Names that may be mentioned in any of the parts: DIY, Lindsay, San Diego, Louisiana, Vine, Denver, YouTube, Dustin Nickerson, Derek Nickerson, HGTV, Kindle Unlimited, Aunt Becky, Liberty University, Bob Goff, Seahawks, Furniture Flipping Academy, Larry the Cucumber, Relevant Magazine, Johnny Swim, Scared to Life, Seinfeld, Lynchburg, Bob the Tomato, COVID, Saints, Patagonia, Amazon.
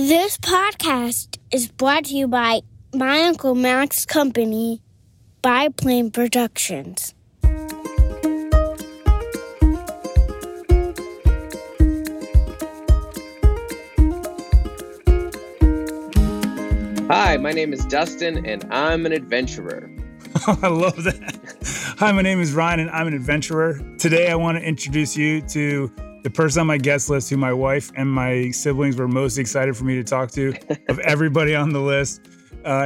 This podcast is brought to you by my Uncle Mac's company, Biplane Productions. Hi, my name is Dustin, and I'm an adventurer. I love that. Hi, my name is Ryan, and I'm an adventurer. Today, I want to introduce you to the person on my guest list who my wife and my siblings were most excited for me to talk to of everybody on the list.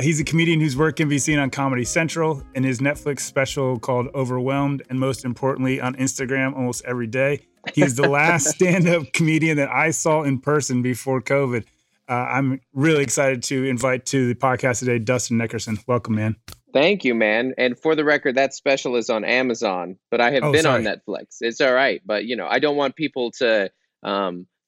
He's a comedian whose work can be seen on Comedy Central in his Netflix special called Overwhelmed, and most importantly on Instagram almost every day. He's the last stand-up comedian that I saw in person before COVID. I'm really excited to invite to the podcast today, Dustin Nickerson. Welcome, man. Thank you, man. And for the record, that special is on Amazon, but I have been on Netflix. It's all right. But, you know, I don't want people to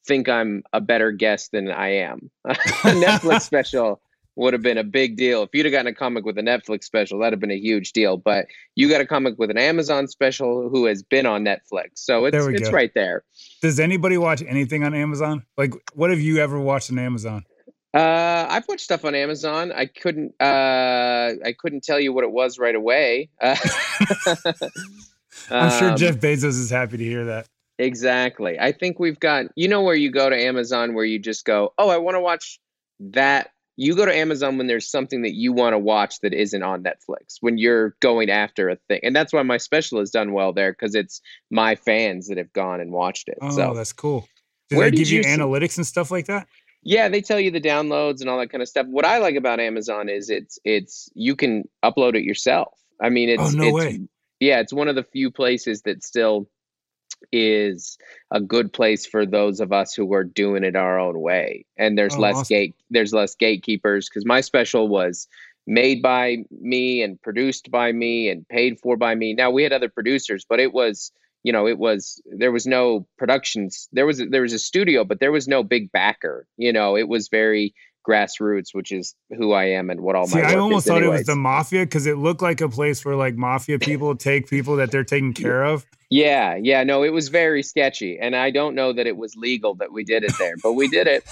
think I'm a better guest than I am. A Netflix special would have been a big deal. If you'd have gotten a comic with a Netflix special, that'd have been a huge deal. But you got a comic with an Amazon special who has been on Netflix. So it's right there. Does anybody watch anything on Amazon? Like, what have you ever watched on Amazon? I've watched stuff on Amazon. I couldn't tell you what it was right away. I'm sure Jeff Bezos is happy to hear that. Exactly. I think we've got, you know, where you go to Amazon where you just go, oh, I want to watch that. You go to Amazon when there's something that you want to watch that isn't on Netflix, when you're going after a thing. And that's why my special has done well there, because it's my fans that have gone and watched it. Oh, so that's cool. Did they give you analytics and stuff like that? Yeah, they tell you the downloads and all that kind of stuff. What I like about Amazon is it's you can upload it yourself. I mean, it's yeah, it's one of the few places that still is a good place for those of us who are doing it our own way. And there's less gatekeepers, because my special was made by me and produced by me and paid for by me. Now, we had other producers, but it was, you know, there was no productions. There was a studio, but there was no big backer. You know, it was very grassroots, which is who I am and what all my work is. I almost thought it was the mafia, because it looked like a place where like mafia people take people that they're taking care of. Yeah. No, it was very sketchy. And I don't know that it was legal that we did it there, but we did it.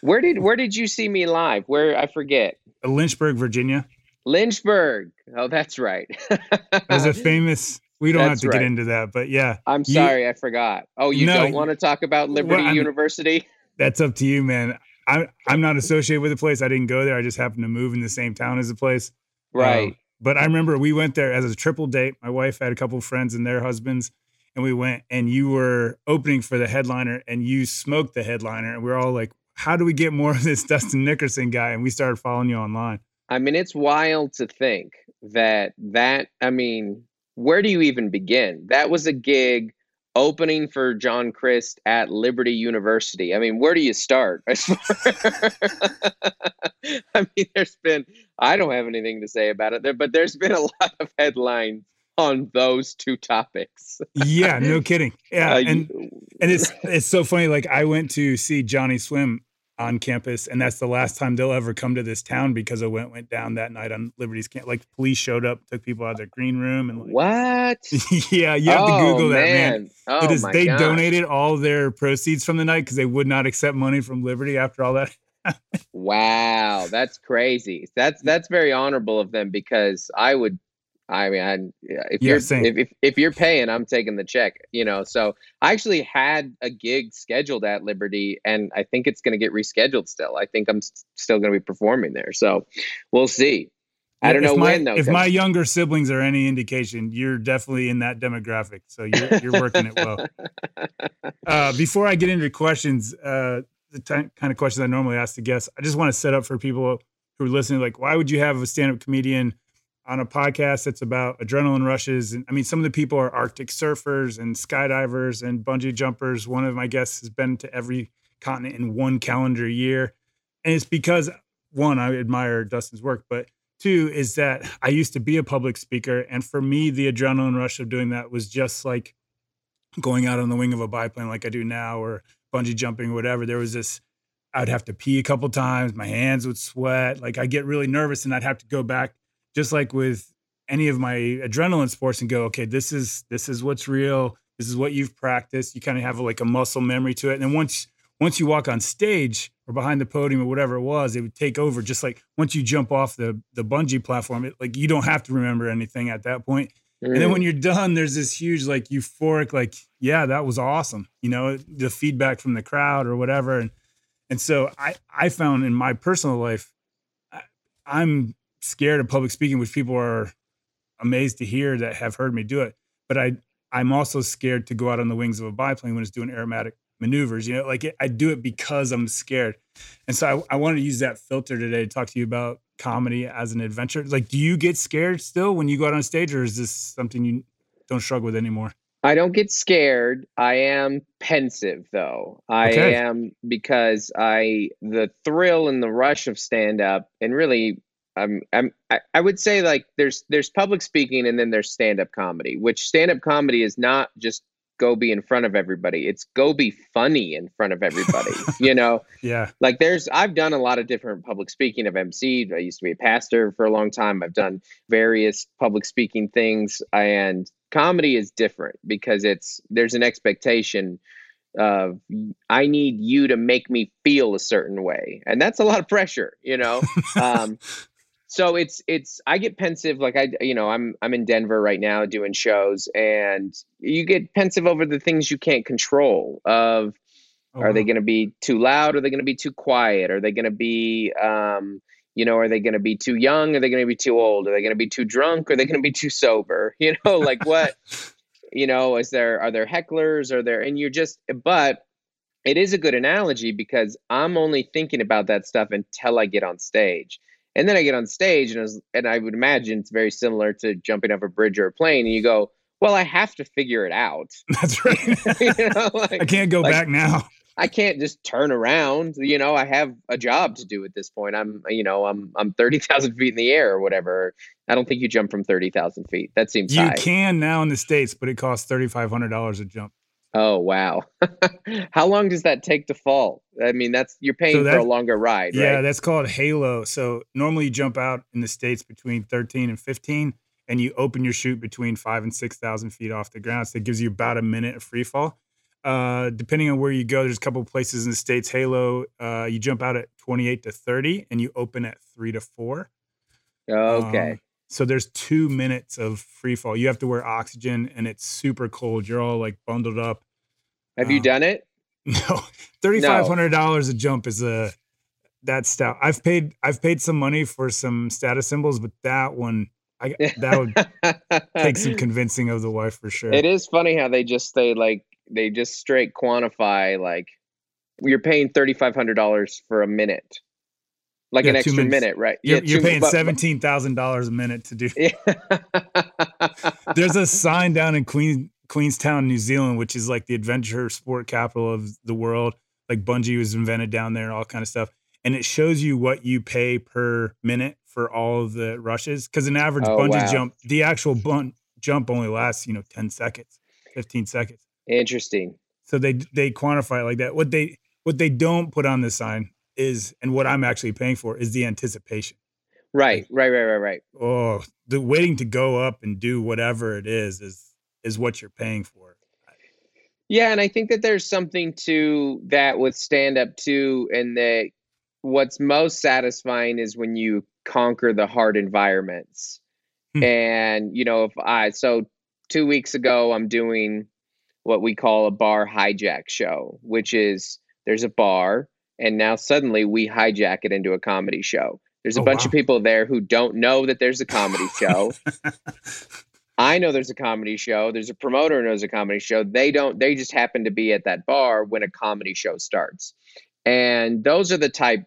Where did you see me live? I forget. Lynchburg, Virginia. Lynchburg. Oh, that's right. There's a famous... We don't have to get into that, but yeah. I'm sorry, I forgot. Oh, you don't want to talk about Liberty University? That's up to you, man. I'm not associated with the place. I didn't go there. I just happened to move in the same town as the place. Right. But I remember we went there as a triple date. My wife had a couple of friends and their husbands, and we went, and you were opening for the headliner, and you smoked the headliner, and we were all like, how do we get more of this Dustin Nickerson guy? And we started following you online. I mean, it's wild to think that I mean... Where do you even begin? That was a gig opening for John Crist at Liberty University. I mean, where do you start? I mean, I don't have anything to say about it there, but there's been a lot of headlines on those two topics. Yeah, no kidding. Yeah. And it's so funny. Like, I went to see Johnny Swim on campus, and that's the last time they'll ever come to this town, because it went down that night on Liberty's campus. Like, police showed up, took people out of their green room, and like, what? Yeah, you have to Google that, man. Oh, it is. They God. Donated all their proceeds from the night because they would not accept money from Liberty after all that. Wow, that's crazy. That's very honorable of them, because if you're paying, I'm taking the check, you know. So I actually had a gig scheduled at Liberty, and I think it's going to get rescheduled still. I think I'm still going to be performing there. So we'll see. I don't know when, though. If my younger siblings are any indication, you're definitely in that demographic. So you're working it well. Before I get into questions, the kind of questions I normally ask the guests, I just want to set up for people who are listening, like, why would you have a stand-up comedian on a podcast that's about adrenaline rushes? And I mean, some of the people are Arctic surfers and skydivers and bungee jumpers. One of my guests has been to every continent in one calendar year. And it's because, one, I admire Dustin's work, but two, is that I used to be a public speaker. And for me, the adrenaline rush of doing that was just like going out on the wing of a biplane like I do now, or bungee jumping or whatever. There was this, I'd have to pee a couple times. My hands would sweat. Like, I get really nervous, and I'd have to go back, just like with any of my adrenaline sports, and go, okay, this is what's real. This is what you've practiced. You kind of have like a muscle memory to it. And then once once you walk on stage or behind the podium or whatever it was, it would take over. Just like once you jump off the bungee platform, it, like, you don't have to remember anything at that point. Mm-hmm. And then when you're done, there's this huge, like, euphoric, like, yeah, that was awesome. You know, the feedback from the crowd or whatever. And so I found in my personal life, I'm scared of public speaking, which people are amazed to hear that have heard me do it. But I'm also scared to go out on the wings of a biplane when it's doing aerobatic maneuvers. You know, like I do it because I'm scared. And so I wanted to use that filter today to talk to you about comedy as an adventure. Like, do you get scared still when you go out on stage, or is this something you don't struggle with anymore? I don't get scared. I am pensive, though. I am, because the thrill and the rush of stand up, and really, I would say, like, there's public speaking and then there's stand-up comedy, which stand-up comedy is not just go be in front of everybody. It's go be funny in front of everybody, you know? Yeah. Like, I've done a lot of different public speaking. I've emceed. I used to be a pastor for a long time. I've done various public speaking things, and comedy is different because there's an expectation of, I need you to make me feel a certain way. And that's a lot of pressure, you know? So I get pensive. Like, I'm in Denver right now doing shows, and you get pensive over the things you can't control of, are they going to be too loud? Are they going to be too quiet? Are they going to be, are they going to be too young? Are they going to be too old? Are they going to be too drunk? Are they going to be too sober? You know, like, what, you know, are there hecklers? And you're just, but it is a good analogy because I'm only thinking about that stuff until I get on stage. And then I get on stage, and I would imagine it's very similar to jumping off a bridge or a plane. And you go, well, I have to figure it out. That's right. You know, like, I can't go back now. I can't just turn around. You know, I have a job to do at this point. I'm 30,000 feet in the air or whatever. I don't think you jump from 30,000 feet. That seems high. You can now in the States, but it costs $3,500 a jump. Oh, wow. How long does that take to fall? I mean, you're paying for a longer ride, right? Yeah, that's called Halo. So normally you jump out in the States between 13 and 15, and you open your chute between 5 and 6,000 feet off the ground. So it gives you about a minute of free fall. Depending on where you go, there's a couple of places in the States. Halo, you jump out at 28 to 30, and you open at 3 to 4. Okay. So there's 2 minutes of free fall. You have to wear oxygen, and it's super cold. You're all, like, bundled up. Have you done it? No. $3,500 a jump is that's stout. I've paid some money for some status symbols, but that one, that would take some convincing of the wife for sure. It is funny how they just straight quantify, like, you're paying $3,500 for a minute. Like, an extra minute, right? You're paying $17,000 a minute to do. Yeah. There's a sign down in Queenstown, New Zealand, which is like the adventure sport capital of the world. Like, bungee was invented down there and all kind of stuff. And it shows you what you pay per minute for all of the rushes. Because an average bungee jump, the actual jump only lasts, 10 seconds, 15 seconds. Interesting. So they quantify it like that. What they don't put on the sign is, and what I'm actually paying for, is the anticipation. Right. Oh, the waiting to go up and do whatever it is what you're paying for. Yeah, and I think that there's something to that with stand-up too, and that what's most satisfying is when you conquer the hard environments. And, so 2 weeks ago, I'm doing what we call a bar hijack show, which is there's a bar, and now suddenly we hijack it into a comedy show. There's a bunch of people there who don't know that there's a comedy show. I know there's a comedy show. There's a promoter who knows a comedy show. They just happen to be at that bar when a comedy show starts. And those are the type,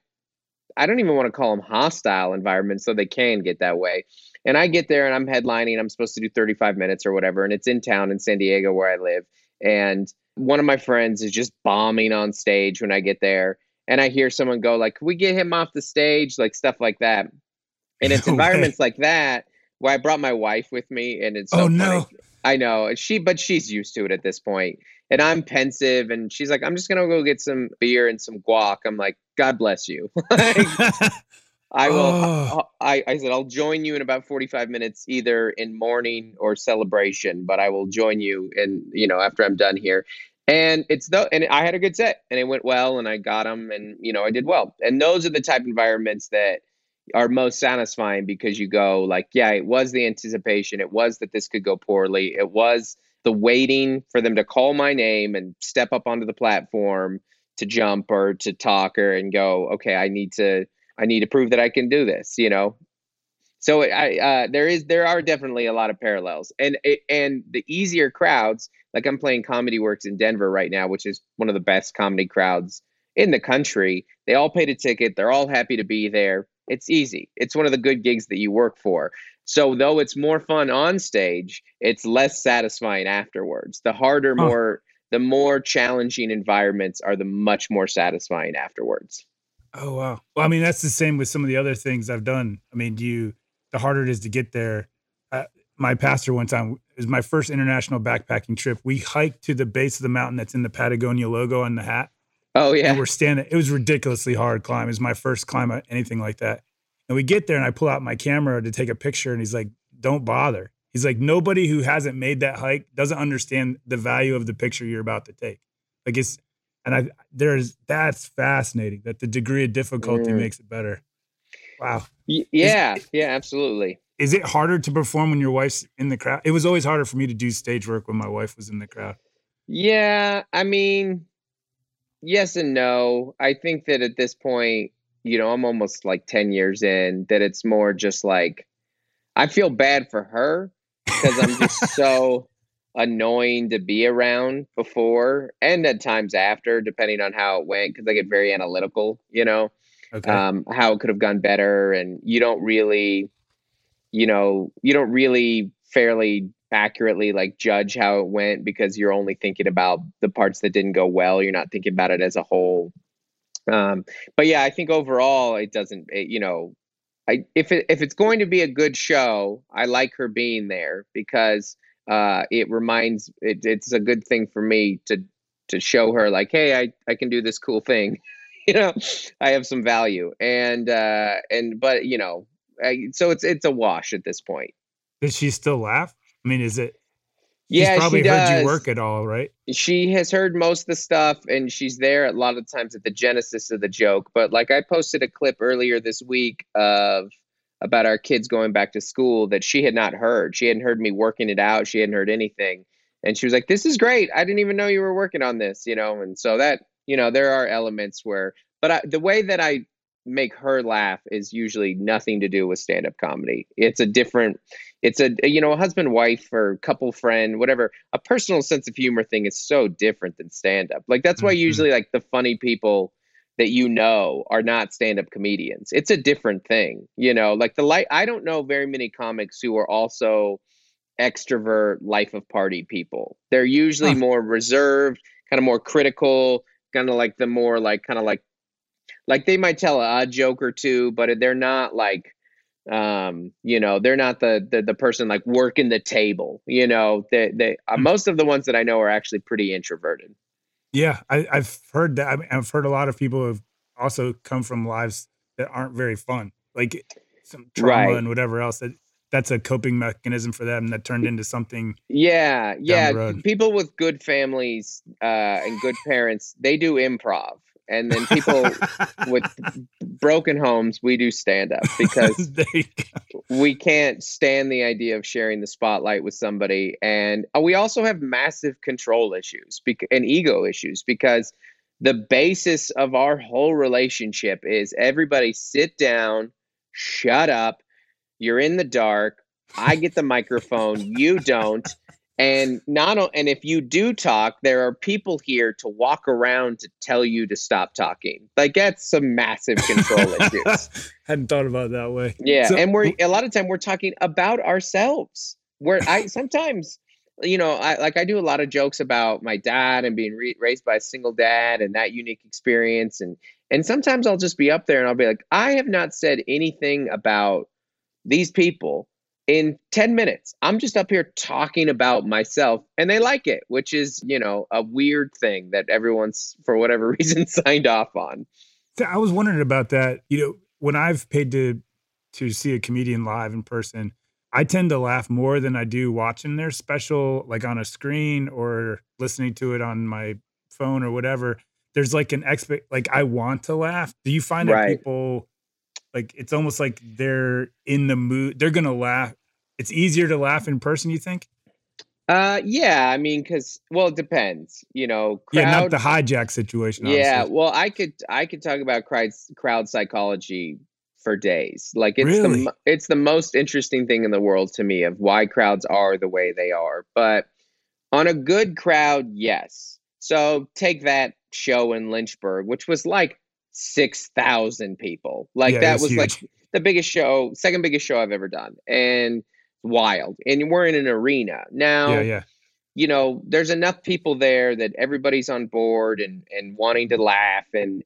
I don't even want to call them hostile environments, so they can get that way. And I get there and I'm headlining. I'm supposed to do 35 minutes or whatever. And it's in town in San Diego where I live. And one of my friends is just bombing on stage when I get there. And I hear someone go, like, can we get him off the stage? Like, stuff like that. And it's environments like that where I brought my wife with me, and it's so funny. I know. She's used to it at this point. And I'm pensive, and she's like, I'm just gonna go get some beer and some guac. I'm like, God bless you. Like, I will. I said, I'll join you in about 45 minutes, either in mourning or celebration, but I will join you in, after I'm done here. And it's and I had a good set and it went well and I got them and, you know, I did well. And those are the type of environments that are most satisfying, because you go like, yeah, it was the anticipation. It was that this could go poorly. It was the waiting for them to call my name and step up onto the platform to jump or to talk or and go, okay, I need to prove that I can do this, you know? So there are definitely a lot of parallels, and the easier crowds, like I'm playing Comedy Works in Denver right now, which is one of the best comedy crowds in the country. They all paid a ticket. They're all happy to be there. It's easy. It's one of the good gigs that you work for. So though it's more fun on stage, it's less satisfying afterwards. The harder, the more challenging environments are the much more satisfying afterwards. Oh, wow. Well, I mean, that's the same with some of the other things I've done. I mean, the harder it is to get there. My pastor one time, it was my first international backpacking trip. We hiked to the base of the mountain that's in the Patagonia logo on the hat. Oh, yeah. And we're standing. It was a ridiculously hard climb. It was my first climb, anything like that. And we get there and I pull out my camera to take a picture. And he's like, don't bother. He's like, nobody who hasn't made that hike doesn't understand the value of the picture you're about to take. Like it's, and I, there's, that's fascinating that the degree of difficulty makes it better. Wow. Yeah. Yeah, absolutely. Is it harder to perform when your wife's in the crowd? It was always harder for me to do stage work when my wife was in the crowd. Yeah. I mean, yes and no. I think that at this point, you know, I'm almost like 10 years in, that it's more just like, I feel bad for her because I'm just so annoying to be around before and at times after, depending on how it went, because I get very analytical, you know. Okay. How it could have gone better, and you don't really fairly accurately like judge how it went, because you're only thinking about the parts that didn't go well. You're not thinking about it as a whole. But yeah, I think overall if it's going to be a good show, I like her being there, because it's a good thing for me to show her like, hey, I can do this cool thing. You know, I have some value, but you know, so it's a wash at this point. Does she still laugh? I mean, is it? Yeah, she's probably heard you work at all, right? She has heard most of the stuff, and she's there a lot of times at the genesis of the joke. But like, I posted a clip earlier this week about our kids going back to school that she had not heard. She hadn't heard me working it out. She hadn't heard anything. And she was like, this is great. I didn't even know you were working on this, you know? And so that, you know, there are elements where, but the way that I make her laugh is usually nothing to do with stand-up comedy. It's a husband, wife, or couple friend, whatever. A personal sense of humor thing is so different than stand-up. Like, that's why usually like the funny people that you know are not stand-up comedians. It's a different thing, you know. Like I don't know very many comics who are also extrovert, life of party people. They're usually more reserved, kind of more critical, kind of like the more like kind of like they might tell a joke or two, but they're not like they're not the person like working the table, you know. They most of the ones that I know are actually pretty introverted. Yeah, I've heard that. I mean, I've heard a lot of people have also come from lives that aren't very fun, like some trauma and whatever else. That's a coping mechanism for them that turned into something. Yeah, yeah. People with good families and good parents, they do improv. And then people with broken homes, we do stand-up, because we can't stand the idea of sharing the spotlight with somebody. And we also have massive control issues and ego issues, because the basis of our whole relationship is everybody sit down, shut up, you're in the dark, I get the microphone, you don't. And if you do talk, there are people here to walk around to tell you to stop talking. Like, that's some massive control issues. Hadn't thought about it that way. Yeah, so, and we're a lot of time we're talking about ourselves. I do a lot of jokes about my dad and being raised by a single dad and that unique experience. And sometimes I'll just be up there and I'll be like, I have not said anything about these people in 10 minutes. I'm just up here talking about myself, and they like it, which is, you know, a weird thing that everyone's, for whatever reason, signed off on. I was wondering about that. You know, when I've paid to see a comedian live in person, I tend to laugh more than I do watching their special, like on a screen or listening to it on my phone or whatever. There's like an like I want to laugh. Do you find that people, like, it's almost like they're in the mood, they're going to laugh. It's easier to laugh in person, you think? Yeah, I mean, because, well, it depends, you know. Crowd, yeah, not the hijack situation. Yeah, honestly. Well, I could talk about crowd psychology for days. Like, it's really? It's the most interesting thing in the world to me of why crowds are the way they are. But on a good crowd, yes. So take that show in Lynchburg, which was like 6,000 people. Like, yeah, that was huge. Like the biggest show, second biggest show I've ever done. And wild. And we're in an arena now. Yeah. You know, there's enough people there that everybody's on board and wanting to laugh, and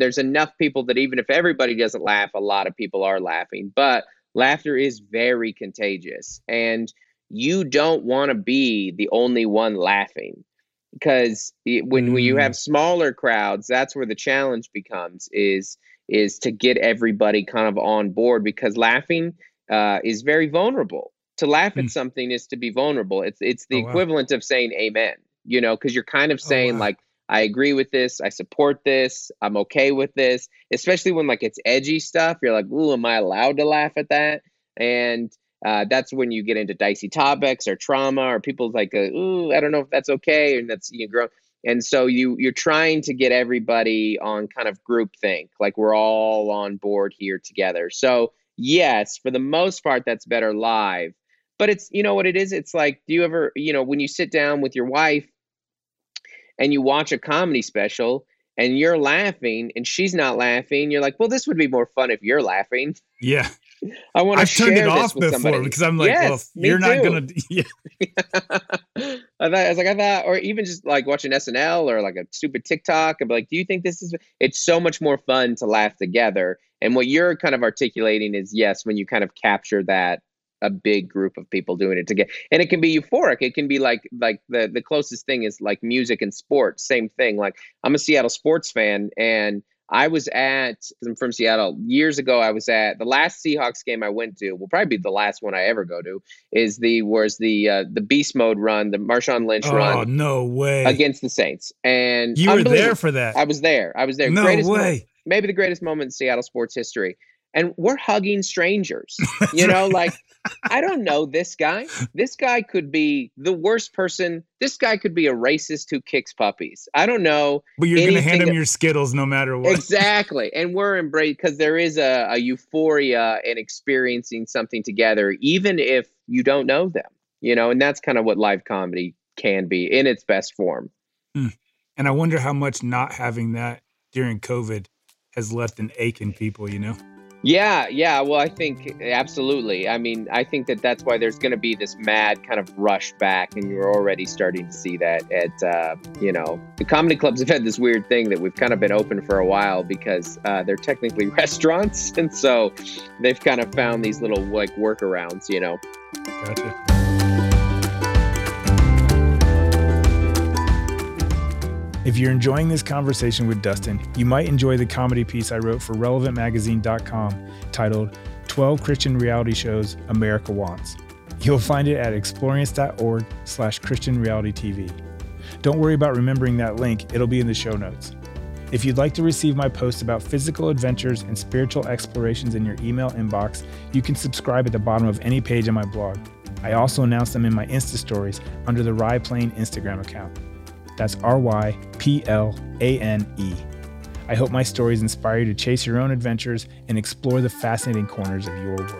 there's enough people that even if everybody doesn't laugh, a lot of people are laughing. But laughter is very contagious, and you don't want to be the only one laughing, because when you have smaller crowds, that's where the challenge becomes is to get everybody kind of on board, because laughing is very vulnerable. To laugh at something is to be vulnerable. It's the equivalent of saying amen, you know, because you're kind of saying like, I agree with this, I support this, I'm okay with this, especially when like it's edgy stuff. You're like, ooh, am I allowed to laugh at that? And that's when you get into dicey topics or trauma, or people's like, ooh, I don't know if that's okay. And that's, you grow. And so you're trying to get everybody on kind of groupthink, like we're all on board here together. So yes, for the most part, that's better live. But it's, you know what it is? It's like, do you ever, you know, when you sit down with your wife and you watch a comedy special and you're laughing and she's not laughing, you're like, well, this would be more fun if you're laughing. Yeah. I want to share this with somebody. I've turned it off before because I'm like, yes, well, you're not going to. Yeah. I thought, or even just like watching SNL or like a stupid TikTok. I'm like, do you think this is, it's so much more fun to laugh together. And what you're kind of articulating is, yes, when you kind of capture that, a big group of people doing it together. And it can be euphoric. It can be like the closest thing is like music and sports, same thing. Like, I'm a Seattle sports fan, and I was at, I'm from Seattle, years ago, I was at the last Seahawks game I went to, will probably be the last one I ever go to, is the Beast Mode run, the Marshawn Lynch run. Oh, no way. Against the Saints. And you were there for that. I was there. No greatest way. Moment, maybe the greatest moment in Seattle sports history. And we're hugging strangers, you know, like, I don't know this guy. This guy could be the worst person. This guy could be a racist who kicks puppies. I don't know. But you're going to hand him your Skittles no matter what. Exactly. And we're embraced because there is a euphoria in experiencing something together, even if you don't know them, you know, and that's kind of what live comedy can be in its best form. And I wonder how much not having that during COVID has left an ache in people, you know? Yeah. Well, I think absolutely. I mean, I think that's why there's going to be this mad kind of rush back. And you're already starting to see that at, you know, the comedy clubs have had this weird thing that we've kind of been open for a while because they're technically restaurants. And so they've kind of found these little like workarounds, you know. Gotcha. If you're enjoying this conversation with Dustin, you might enjoy the comedy piece I wrote for relevantmagazine.com titled 12 Christian Reality Shows America Wants. You'll find it at experience.org/Christian Reality TV. Don't worry about remembering that link. It'll be in the show notes. If you'd like to receive my posts about physical adventures and spiritual explorations in your email inbox, you can subscribe at the bottom of any page on my blog. I also announce them in my Insta stories under the Rye Plane Instagram account. That's RYPLANE. I hope my stories inspire you to chase your own adventures and explore the fascinating corners of your world.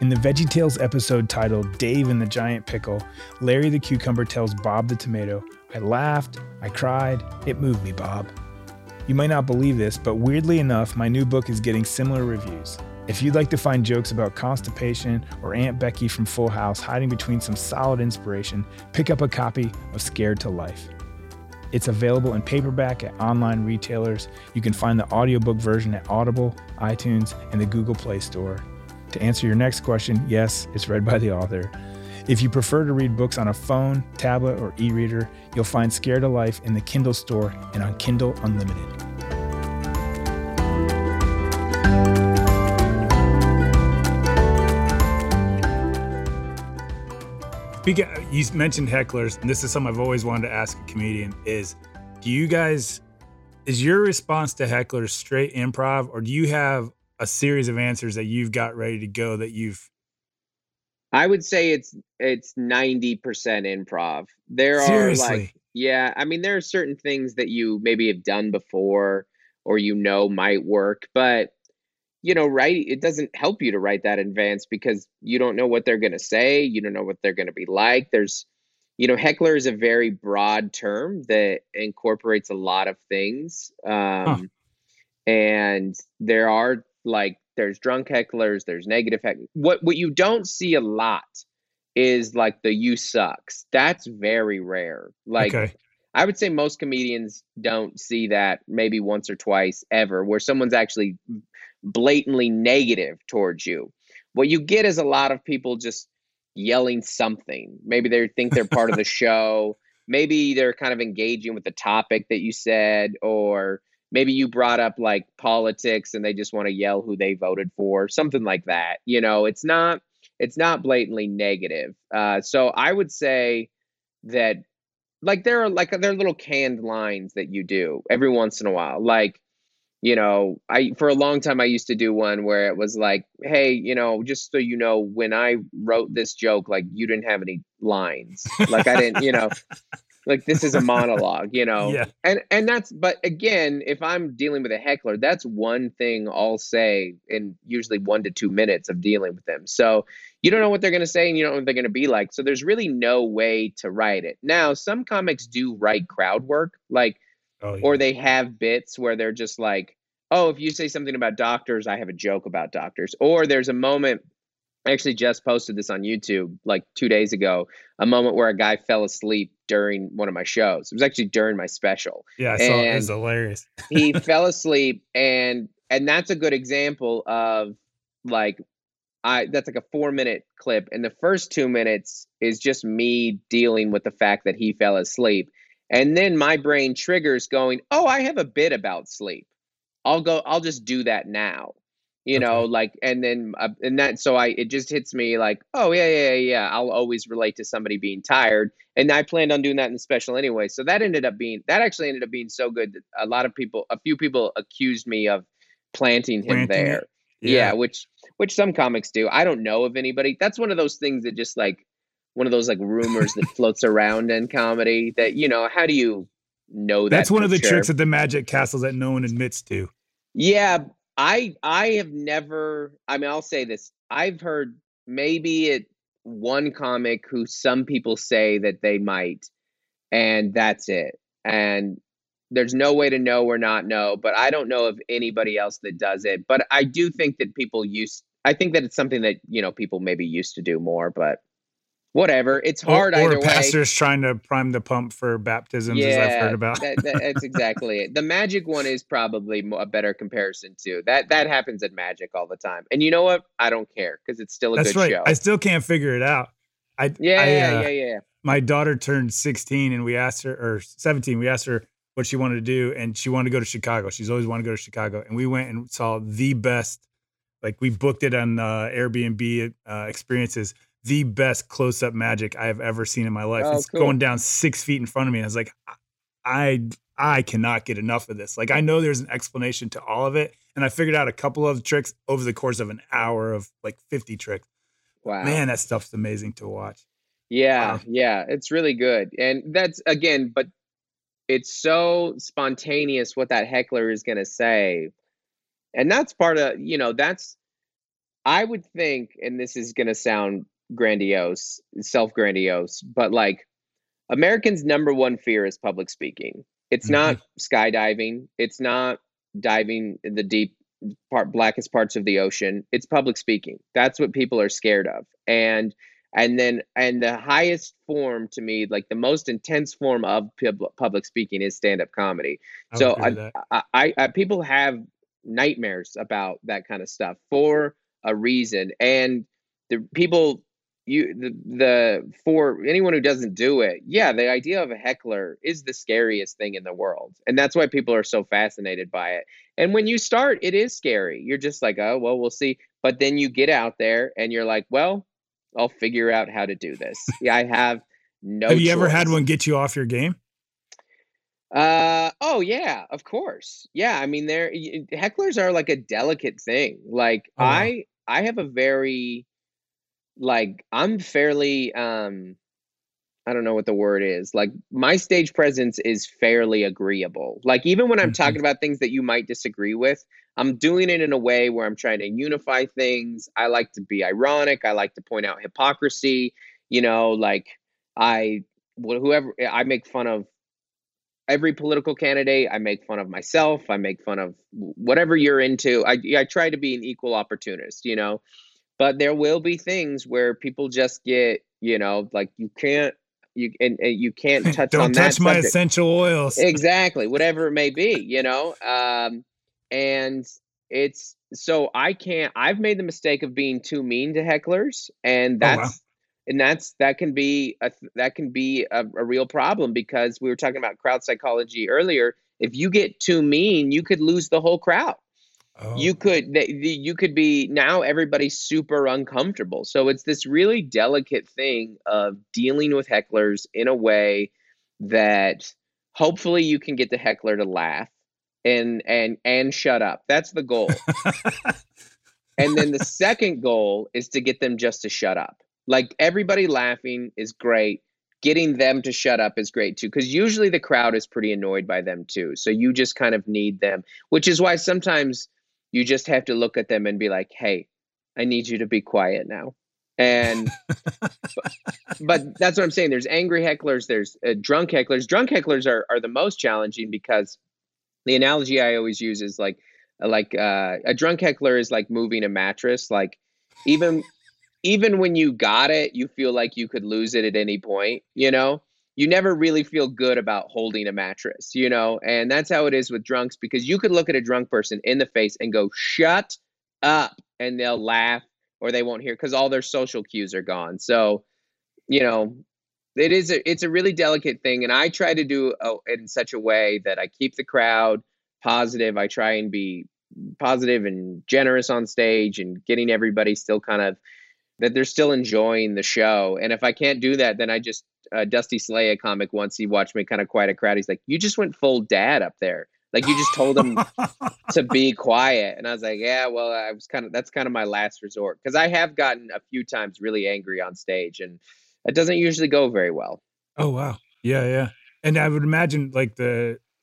In the VeggieTales episode titled Dave and the Giant Pickle, Larry the Cucumber tells Bob the Tomato, "I laughed, I cried, it moved me, Bob." You might not believe this, but weirdly enough, my new book is getting similar reviews. If you'd like to find jokes about constipation or Aunt Becky from Full House hiding between some solid inspiration, pick up a copy of Scared to Life. It's available in paperback at online retailers. You can find the audiobook version at Audible, iTunes, and the Google Play Store. To answer your next question, yes, it's read by the author. If you prefer to read books on a phone, tablet, or e-reader, you'll find Scared to Life in the Kindle store and on Kindle Unlimited. You mentioned hecklers, and this is something I've always wanted to ask a comedian is, is your response to hecklers straight improv, or do you have a series of answers that you've got ready to go that you've... I would say it's 90% improv. There Seriously? Are like, yeah, I mean, there are certain things that you maybe have done before or, you know, might work, but you know, it doesn't help you to write that in advance because you don't know what they're going to say. You don't know what they're going to be like. There's, you know, heckler is a very broad term that incorporates a lot of things. And there are there's drunk hecklers, there's negative hecklers. What you don't see a lot is like the "you sucks." That's very rare. Okay. I would say most comedians don't see that maybe once or twice ever, where someone's actually blatantly negative towards you. What you get is a lot of people just yelling something. Maybe they think they're part of the show. Maybe they're kind of engaging with the topic that you said, or maybe you brought up like politics and they just want to yell who they voted for, something like that. You know, it's not blatantly negative. So I would say that there are little canned lines that you do every once in a while. You know, for a long time, I used to do one where it was like, hey, you know, just so you know, when I wrote this joke, you didn't have any lines. I didn't, you know, this is a monologue, you know. Yeah. And that's, but again, if I'm dealing with a heckler, that's one thing I'll say in usually 1 to 2 minutes of dealing with them. So you don't know what they're going to say and you don't know what they're going to be like. So there's really no way to write it. Now, some comics do write crowd work, or they have bits where they're just like, oh, if you say something about doctors, I have a joke about doctors. Or there's a moment, I actually just posted this on YouTube 2 days ago, a moment where a guy fell asleep during one of my shows. It was actually during my special. Yeah, I saw it. It was hilarious. He fell asleep, and that's a good example of that's a 4-minute clip. And the first 2 minutes is just me dealing with the fact that he fell asleep. And then my brain triggers going, oh, I have a bit about sleep. I'll just do that now, you know, it just hits me oh, yeah. I'll always relate to somebody being tired. And I planned on doing that in the special anyway. So that actually ended up being so good that a few people accused me of planting him there. Yeah. which some comics do. I don't know of anybody. That's one of those things that just one of those rumors that floats around in comedy that, you know, how do you know that? That's one of the tricks of the Magic Castle that no one admits to. Yeah. I have never, I'll say this. I've heard maybe one comic who some people say that they might, and that's it. And there's no way to know or not know, but I don't know of anybody else that does it. But I do think that I think that it's something that, you know, people maybe used to do more, but whatever, it's hard either way. Pastors trying to prime the pump for baptisms, as I've heard about. That's exactly it. The Magic one is probably a better comparison too. That happens at Magic all the time. And you know what? I don't care because it's still a good show. I still can't figure it out. Yeah. My daughter turned 16 and we asked her, or 17, we asked her what she wanted to do, and she wanted to go to Chicago. She's always wanted to go to Chicago, and we went and saw the best. We booked it on Airbnb experiences. The best close-up magic I have ever seen in my life. It's cool. Going down 6 feet in front of me. And I was like, I cannot get enough of this. I know there's an explanation to all of it. And I figured out a couple of tricks over the course of an hour of 50 tricks. Wow. Man, that stuff's amazing to watch. Yeah. Wow. Yeah. It's really good. And that's, again, but it's so spontaneous what that heckler is going to say. And that's part of, you know, I would think, and this is going to sound grandiose, self-grandiose, but Americans' number one fear is public speaking. It's not skydiving. It's not diving in the deep blackest parts of the ocean. It's public speaking. That's what people are scared of. And the highest form to me, the most intense form of public speaking is stand-up comedy. People have nightmares about that kind of stuff for a reason. And the people for anyone who doesn't do it, yeah, the idea of a heckler is the scariest thing in the world. And that's why people are so fascinated by it. And when you start, it is scary. You're just like, oh, well, we'll see. But then you get out there and you're like, well, I'll figure out how to do this. Yeah, I have no Have you choice. Ever had one get you off your game? Oh yeah, of course. Yeah. I mean, hecklers are like a delicate thing. Like I have a very, like, I'm fairly, I don't know what the word is. Like, my stage presence is fairly agreeable. Like, even when I'm talking about things that you might disagree with, I'm doing it in a way where I'm trying to unify things. I like to be ironic. I like to point out hypocrisy. You know, like I make fun of every political candidate. I make fun of myself. I make fun of whatever you're into. I try to be an equal opportunist, you know, but there will be things where people just get, you know, like you can't touch on that. Don't touch my essential oils. Exactly. Whatever it may be, you know? And it's, so I've made the mistake of being too mean to hecklers, and that can be a real problem, because we were talking about crowd psychology earlier. If you get too mean, you could lose the whole crowd. Oh. Now everybody's super uncomfortable. So it's this really delicate thing of dealing with hecklers in a way that hopefully you can get the heckler to laugh and shut up. That's the goal. And then the second goal is to get them just to shut up. Like, everybody laughing is great. Getting them to shut up is great too, because usually the crowd is pretty annoyed by them too. So you just kind of need them, which is why sometimes you just have to look at them and be like, hey, I need you to be quiet now. And but that's what I'm saying. There's angry hecklers. There's drunk hecklers. Drunk hecklers are the most challenging, because the analogy I always use is like a drunk heckler is like moving a mattress. Like, even when you got it, you feel like you could lose it at any point, you know? You never really feel good about holding a mattress, you know? And that's how it is with drunks, because you could look at a drunk person in the face and go, shut up, and they'll laugh, or they won't hear, because all their social cues are gone. So, you know, it's a really delicate thing. And I try to do it in such a way that I keep the crowd positive. I try and be positive and generous on stage, and getting everybody still kind of, that they're still enjoying the show. And if I can't do that, then I just, Dusty Slay, a comic, once he watched me kind of quiet a crowd, he's like, you just went full dad up there. Like, you just told him to be quiet. And I was like, yeah, well, that's kind of my last resort. Cause I have gotten a few times really angry on stage, and it doesn't usually go very well. Oh, wow. Yeah. Yeah. And I would imagine, like,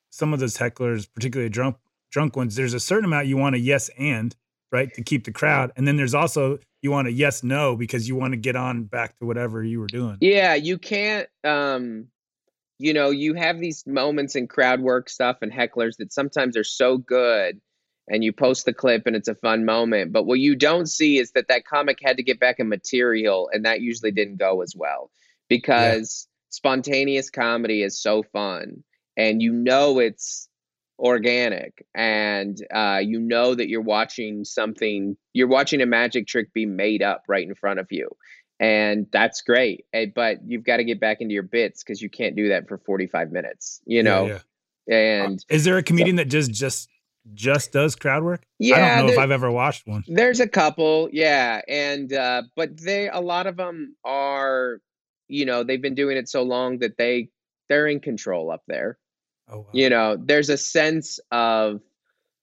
some of those hecklers, particularly drunk ones, there's a certain amount you want to yes and, right, to keep the crowd. And then there's also, you want a yes, no, because you want to get on back to whatever you were doing. Yeah, you can't, you know, you have these moments in crowd work stuff and hecklers that sometimes are so good, and you post the clip and it's a fun moment. But what you don't see is that comic had to get back in material, and that usually didn't go as well, because spontaneous comedy is so fun, and you know, it's organic, and you know that you're watching a magic trick be made up right in front of you, and that's great, but you've got to get back into your bits, because you can't do that for 45 minutes, you know. And is there a comedian that just does crowd work? I don't know if I've ever watched one. There's a couple, and but a lot of them are, you know, they've been doing it so long that they're in control up there. Oh, wow. You know, there's a sense of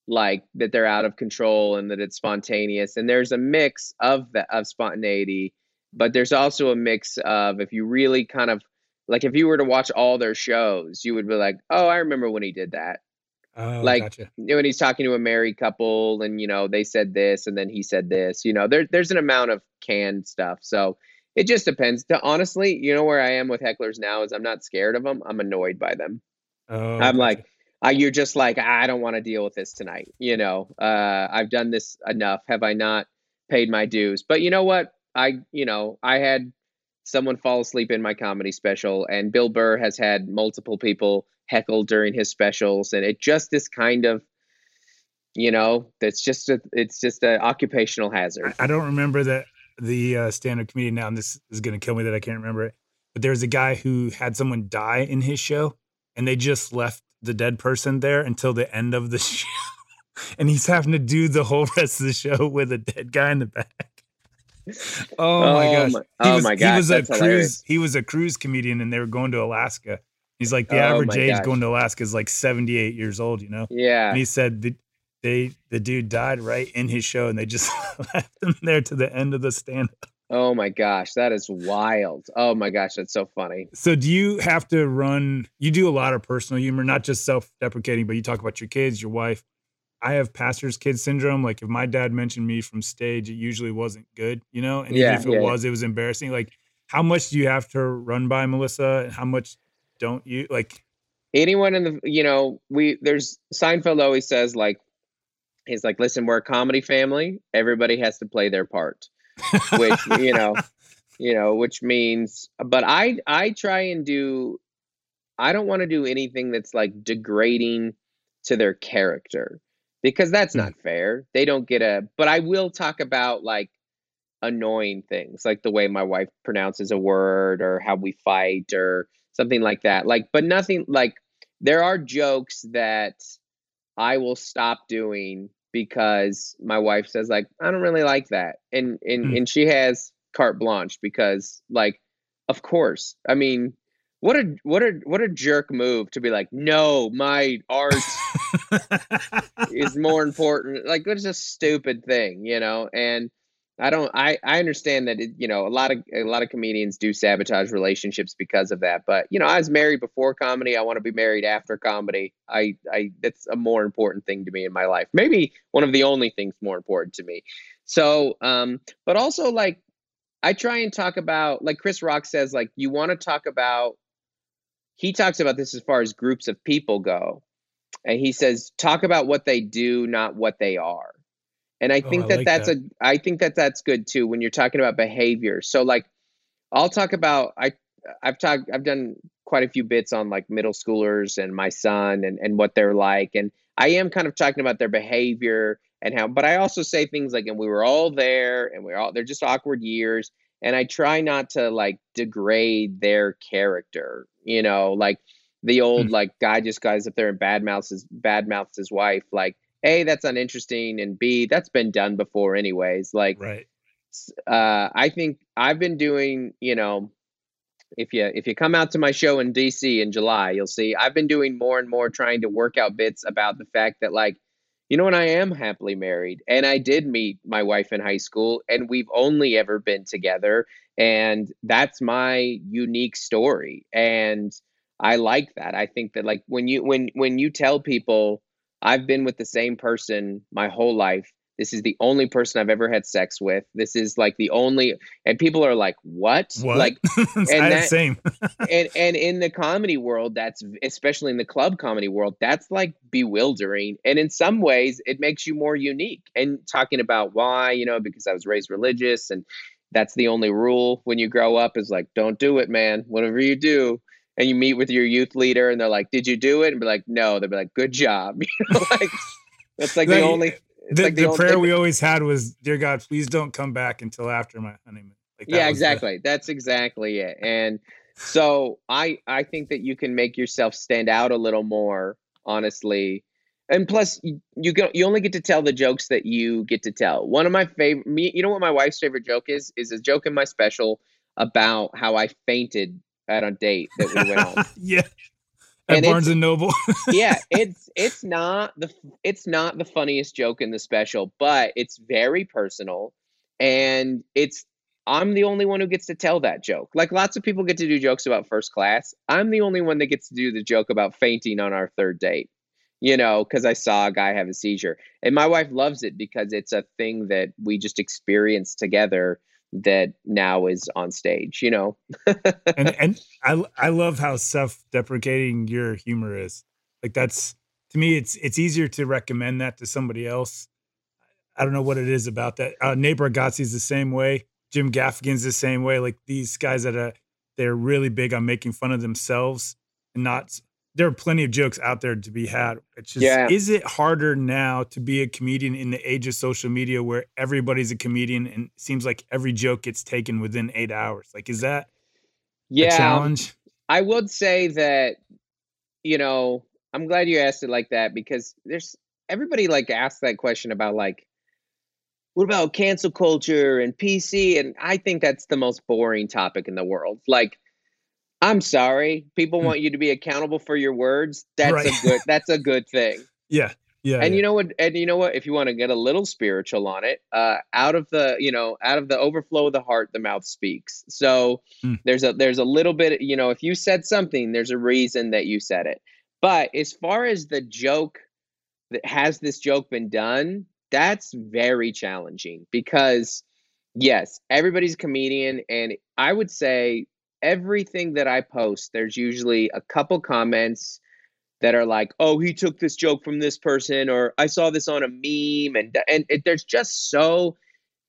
like that they're out of control and that it's spontaneous, and there's a mix of spontaneity, but there's also a mix of, if you really kind of like, if you were to watch all their shows, you would be like, oh, I remember when he did that. Oh, like, gotcha. When he's talking to a married couple, and, you know, they said this and then he said this, you know, there's an amount of canned stuff. So it just depends. Honestly, you know, where I am with hecklers now is I'm not scared of them. I'm annoyed by them. Oh, I'm like, you're just like, I don't want to deal with this tonight. You know, I've done this enough. Have I not paid my dues? But you know what? I had someone fall asleep in my comedy special, and Bill Burr has had multiple people heckle during his specials. And it just is kind of, you know, it's just an occupational hazard. I don't remember that. the stand-up comedian now, and this is going to kill me that I can't remember it, but there's a guy who had someone die in his show, and they just left the dead person there until the end of the show. And he's having to do the whole rest of the show with a dead guy in the back. Oh my gosh. He was a cruise. He was a cruise comedian, and they were going to Alaska. He's like, the average age going to Alaska is like 78 years old, you know? Yeah. And he said the dude died right in his show, and they just left him there to the end of the stand-up. Oh my gosh, that is wild. Oh my gosh, that's so funny. So do you have to you do a lot of personal humor, not just self-deprecating, but you talk about your kids, your wife. I have pastor's kid syndrome. Like if my dad mentioned me from stage, it usually wasn't good, you know? And even if it was, it was embarrassing. Like how much do you have to run by, Melissa? And how much don't you? Like anyone in the, there's Seinfeld always says, like, he's like, listen, we're a comedy family. Everybody has to play their part, which, which means, but I try and I don't want to do anything that's like degrading to their character, because that's not fair. They don't get but I will talk about like annoying things, like the way my wife pronounces a word or how we fight or something like that. Like, but nothing like, there are jokes that I will stop doing because my wife says like, I don't really like that. And she has carte blanche because like, of course, I mean, what a jerk move to be like, no, my art is more important. Like, that's a stupid thing, and I understand that, a lot of comedians do sabotage relationships because of that. But, I was married before comedy. I want to be married after comedy. That's a more important thing to me in my life. Maybe one of the only things more important to me. So, but also like, I try and talk about, like Chris Rock says, like, you want to talk about, he talks about this as far as groups of people go. And he says, talk about what they do, not what they are. And I think I think that's good too, when you're talking about behavior. So like, I'll talk about, I've done quite a few bits on like middle schoolers and my son and what they're like. And I am kind of talking about their behavior and how, but I also say things like, and we were all there and they're just awkward years. And I try not to like degrade their character, like, the old like guy just goes up there and badmouths his wife, like, A, that's uninteresting, and B, that's been done before anyways. Like, right. I think I've been doing, if you come out to my show in DC in July, you'll see I've been doing more and more trying to work out bits about the fact that like, when I am happily married and I did meet my wife in high school and we've only ever been together, and that's my unique story. And I like that. I think that like when you tell people I've been with the same person my whole life, this is the only person I've ever had sex with, this is like the only, and people are like, what? Like, and that, same. and in the comedy world, that's, especially in the club comedy world, that's like bewildering. And in some ways it makes you more unique, and talking about why, because I was raised religious, and that's the only rule when you grow up is like, don't do it, man, whatever you do. And you meet with your youth leader and they're like, did you do it? And be like, no. They'll be like, good job. Like, that's like the only prayer we always had was, dear God, please don't come back until after my honeymoon. Like, yeah, exactly. That's exactly it. And so I think that you can make yourself stand out a little more, honestly. And plus you only get to tell the jokes that you get to tell. One of my favorite, what my wife's favorite joke is a joke in my special about how I fainted at a date that we went on. Yeah. At Barnes and Noble. Yeah. It's not the funniest joke in the special, but it's very personal, and I'm the only one who gets to tell that joke. Like, lots of people get to do jokes about first class. I'm the only one that gets to do the joke about fainting on our third date, because I saw a guy have a seizure, and my wife loves it because it's a thing that we just experienced together that now is on stage, and I love how self-deprecating your humor is. Like, that's, to me, it's easier to recommend that to somebody else. I don't know what it is about that. Nate Bargatze's the same way. Jim Gaffigan's the same way. Like, these guys that they're really big on making fun of themselves and not there are plenty of jokes out there to be had. It's just, is it harder now to be a comedian in the age of social media where everybody's a comedian and it seems like every joke gets taken within 8 hours? Like, is that a challenge? I would say that, you know, I'm glad you asked it like that, because there's everybody like asks that question about like, what about cancel culture and PC? And I think that's the most boring topic in the world. Like, I'm sorry, people want you to be accountable for your words. That's right. That's a good thing. Yeah. And you know what? If you want to get a little spiritual on it, out of the overflow of the heart, the mouth speaks. So there's a little bit, you know, if you said something, there's a reason that you said it. But as far as the joke that has this joke been done, that's very challenging because, yes, everybody's a comedian. And I would say everything that I post, there's usually a couple comments that are like, oh, he took this joke from this person, or I saw this on a meme. And there's just so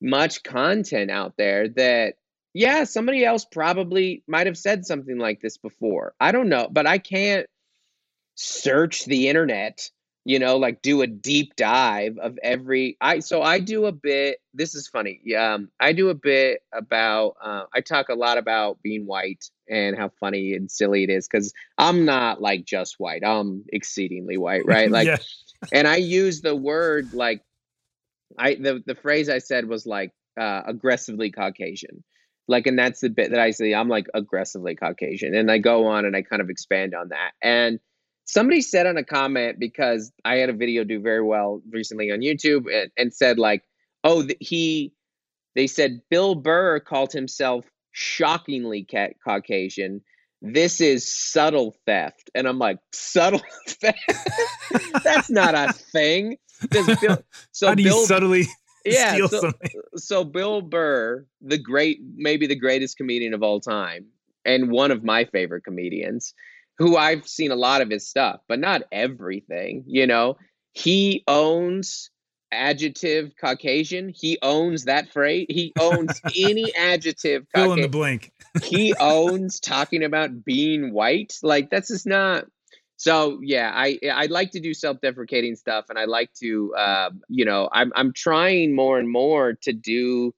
much content out there that, yeah, somebody else probably might have said something like this before. I don't know, but I can't search the internet, you know, like do a deep dive of every, I do a bit, this is funny. I do a bit about, I talk a lot about being white and how funny and silly it is. 'Cause I'm not like just white, I'm exceedingly white. Right. Like, and I use the word, like the phrase I said was like, aggressively Caucasian. Like, and that's the bit that I say, I'm like aggressively Caucasian. And I go on and I kind of expand on that. And somebody said on a comment, because I had a video do very well recently on YouTube, and said like, oh, they said Bill Burr called himself shockingly Caucasian. This is subtle theft. And I'm like, subtle theft? That's not a thing. How do you subtly steal something? So Bill Burr, maybe the greatest comedian of all time, and one of my favorite comedians, who I've seen a lot of his stuff, but not everything, you know, he owns adjective Caucasian. He owns that phrase. He owns any adjective. Fill in the blank. He owns talking about being white. Like, that's just not. So yeah, I like to do self-deprecating stuff, and I like to, you know, I'm trying more and more to do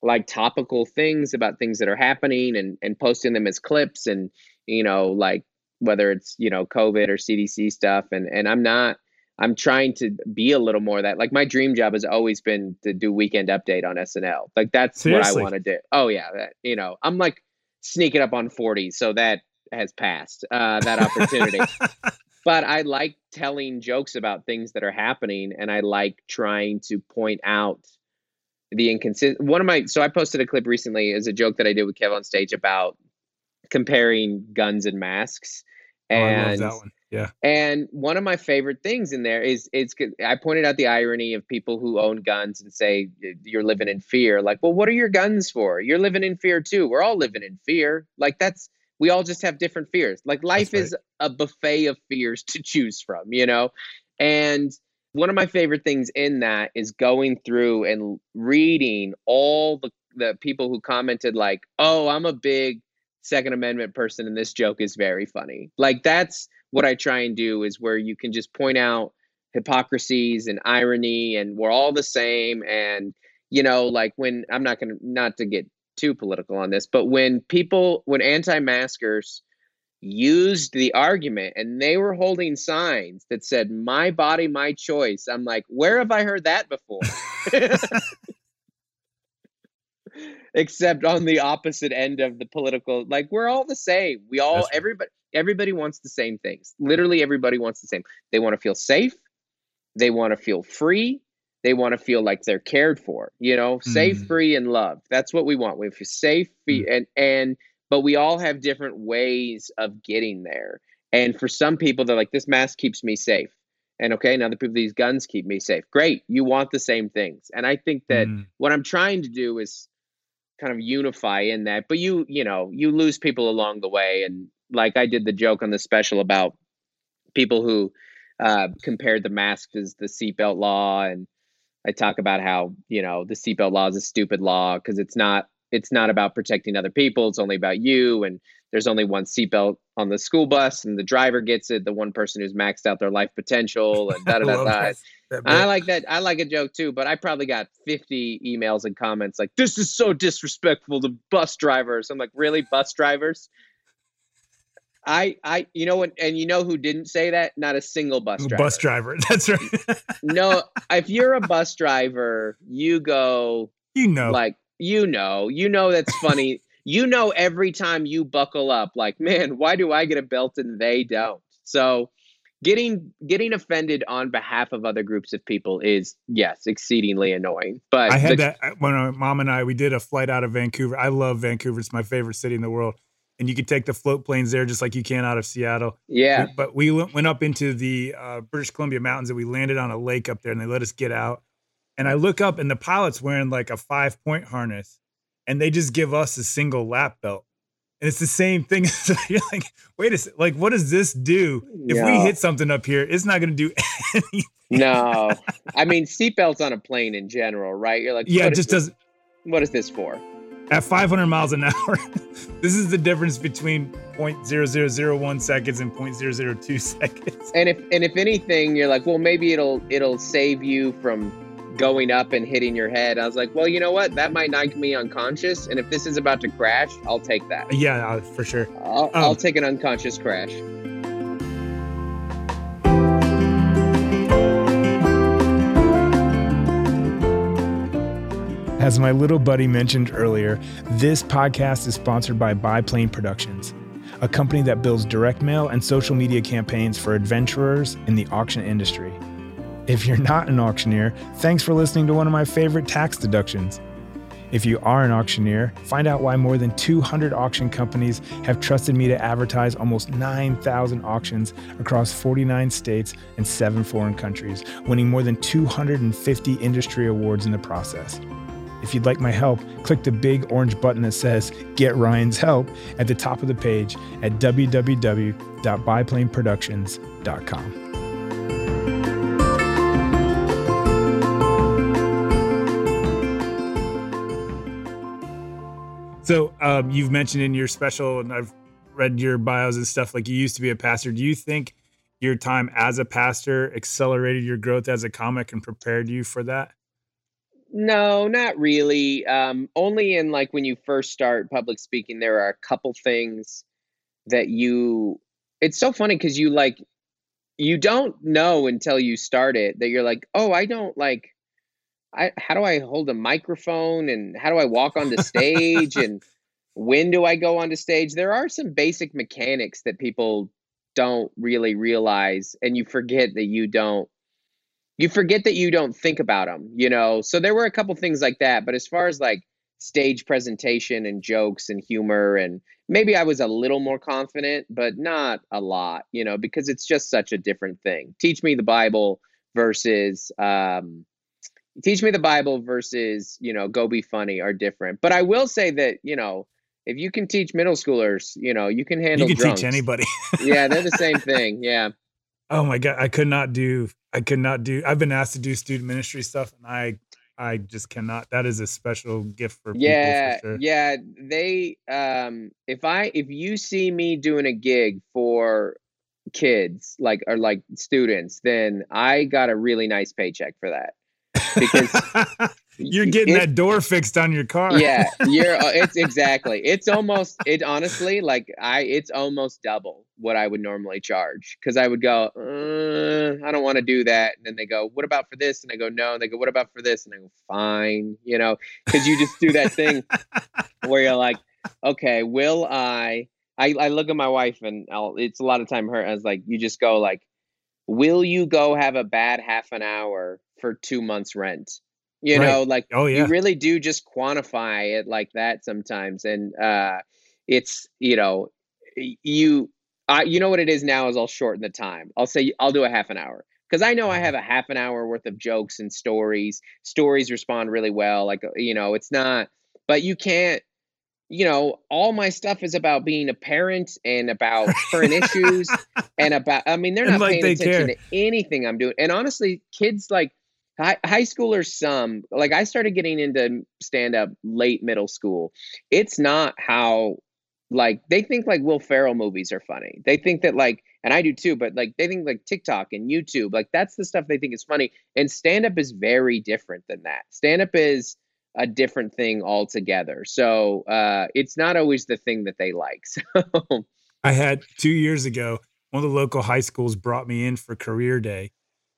like topical things about things that are happening and posting them as clips, and, you know, like, whether it's, you know, COVID or CDC stuff. And I'm trying to be a little more of that. Like, my dream job has always been to do Weekend Update on SNL. Like, that's Seriously? What I want to do. Oh yeah. You know, I'm like sneaking up on 40. So that has passed, that opportunity, but I like telling jokes about things that are happening. And I like trying to point out the inconsistent one of my, so I posted a clip recently as a joke that I did with Kev on stage about comparing guns and masks. And I love that one. Yeah. And one of my favorite things in there is I pointed out the irony of people who own guns and say, you're living in fear. Like, well, what are your guns for? You're living in fear too. We're all living in fear. Like, we all just have different fears. Like, life is a buffet of fears to choose from, you know? And one of my favorite things in that is going through and reading all the people who commented like, oh, I'm a big Second Amendment person, and this joke is very funny. Like, that's what I try and do, is where you can just point out hypocrisies and irony, and we're all the same. And, you know, like, when I'm not to get too political on this, but when anti-maskers used the argument and they were holding signs that said, my body, my choice, I'm like, where have I heard that before? Except on the opposite end of the political, like, we're all the same. We all, right. Everybody wants the same things. Literally everybody wants the same. They want to feel safe. They want to feel free. They want to feel like they're cared for, you know, safe, free, and loved. That's what we want. We feel safe, free, but we all have different ways of getting there. And for some people, they're like, this mask keeps me safe. And okay, now the people, these guns keep me safe. Great. You want the same things. And I think that what I'm trying to do is kind of unify in that, but you lose people along the way. And like, I did the joke on the special about people who compared the mask as the seatbelt law. And I talk about how, you know, the seatbelt law is a stupid law because it's not, it's not about protecting other people. It's only about you. And there's only one seatbelt on the school bus, and the driver gets it. The one person who's maxed out their life potential, and da da da da. I like that. I like a joke too, but I probably got 50 emails and comments like, "This is so disrespectful to bus drivers." I'm like, really, bus drivers? I, you know what? And you know who didn't say that? Not a single bus driver. Bus driver. That's right. No, if you're a bus driver, you go, you know, like, you know, that's funny. You know, every time you buckle up, like, man, why do I get a belt and they don't? So getting offended on behalf of other groups of people is, yes, exceedingly annoying. But I had that when my mom and I, we did a flight out of Vancouver. I love Vancouver. It's my favorite city in the world. And you can take the float planes there just like you can out of Seattle. Yeah. But we went up into the British Columbia mountains, and we landed on a lake up there, and they let us get out. And I look up, and the pilot's wearing like a 5-point harness, and they just give us a single lap belt. And it's the same thing. So you're like, wait a second, like, what does this do? If we hit something up here, it's not going to do anything. No. I mean, seatbelts on a plane in general, right? You're like, yeah, it just doesn't. What is this for? At 500 miles an hour, this is the difference between 0.0001 seconds and 0.002 seconds. And if anything, you're like, well, maybe it'll save you from going up and hitting your head. I was like, well, you know what? That might knock me unconscious. And if this is about to crash, I'll take that. Yeah, for sure. I'll take an unconscious crash. As my little buddy mentioned earlier, this podcast is sponsored by Biplane Productions, a company that builds direct mail and social media campaigns for adventurers in the auction industry. If you're not an auctioneer, thanks for listening to one of my favorite tax deductions. If you are an auctioneer, find out why more than 200 auction companies have trusted me to advertise almost 9,000 auctions across 49 states and 7 foreign countries, winning more than 250 industry awards in the process. If you'd like my help, click the big orange button that says Get Ryan's Help at the top of the page at www.biplaneproductions.com. So you've mentioned in your special, and I've read your bios and stuff, like you used to be a pastor. Do you think your time as a pastor accelerated your growth as a comic and prepared you for that? No, not really. Only in like when you first start public speaking, there are a couple things that it's so funny because you don't know until you start it that you're like, oh, I don't like, how do I hold a microphone and how do I walk onto stage and when do I go onto stage? There are some basic mechanics that people don't really realize, and you forget that you don't think about them, you know? So there were a couple things like that, but as far as like stage presentation and jokes and humor, and maybe I was a little more confident, but not a lot, you know, because it's just such a different thing. Teach me the Bible versus, you know, go be funny are different. But I will say that, you know, if you can teach middle schoolers, you know, you can handle drunks. You can teach anybody. Yeah, they're the same thing. Yeah. Oh my God. I could not do, I've been asked to do student ministry stuff, and I just cannot. That is a special gift for people. For sure. Yeah. They, if you see me doing a gig for kids, or students, then I got a really nice paycheck for that. Because you're getting that door fixed on your car. Yeah, it's exactly. It's almost. It honestly, it's almost double what I would normally charge. Because I would go, I don't want to do that. And then they go, what about for this? And I go, no. And they go, what about for this? And I go, fine. You know, because you just do that thing where you're like, okay, will I? I look at my wife, and it's a lot of time her. I was like, you just go like, will you go have a bad half an hour for 2 months rent? You right. know, like, oh, yeah. You really do just quantify it like that sometimes. And it's, you know, you know what it is now is I'll shorten the time. I'll say I'll do a half an hour because I know I have a half an hour worth of jokes and stories. Stories respond really well. Like, you know, it's not, but you can't. You know, all my stuff is about being a parent and about current issues and about, I mean, they're not paying attention to anything I'm doing. And honestly, kids, like, High schoolers, some, like I started getting into stand up late middle school. It's not how, like, they think like Will Ferrell movies are funny. They think that like, and I do too, but like they think like TikTok and YouTube, like that's the stuff they think is funny. And stand up is very different than that. Stand up is a different thing altogether. So it's not always the thing that they like. So I had 2 years ago, one of the local high schools brought me in for career day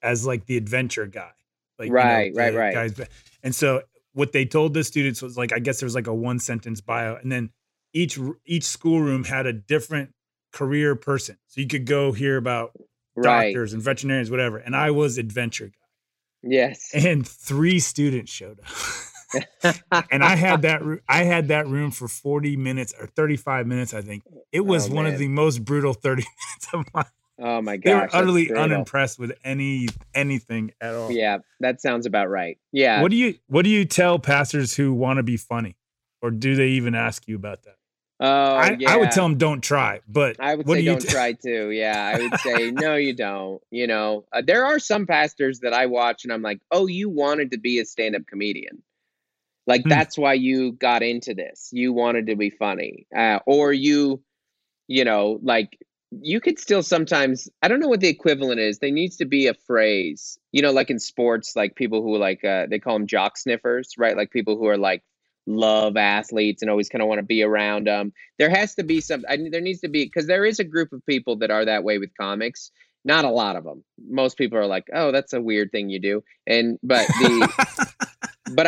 as like the adventure guy. Like, right, you know, right, guys. And so what they told the students was like, I guess there was like a 1-sentence bio. And then each schoolroom had a different career person. So you could go hear about doctors and veterinarians, whatever. And I was adventure guy. Yes. And 3 students showed up. And I had that room for 40 minutes or 35 minutes, I think. It was one of the most brutal 30 minutes of my life. Oh my gosh. They were utterly unimpressed with anything at all. Yeah, that sounds about right. Yeah. What do you tell pastors who want to be funny? Or do they even ask you about that? Oh, yeah. I would tell them don't try, but I would say don't try too. Yeah, I would say no, you don't. You know, there are some pastors that I watch and I'm like, "Oh, you wanted to be a stand-up comedian." Like that's why you got into this. You wanted to be funny. Or you know, like you could still sometimes, I don't know what the equivalent is. There needs to be a phrase, you know, like in sports, like people who like, they call them jock sniffers, right? Like people who are like love athletes and always kind of want to be around them. There has to be there needs to be, cause there is a group of people that are that way with comics. Not a lot of them. Most people are like, oh, that's a weird thing you do. But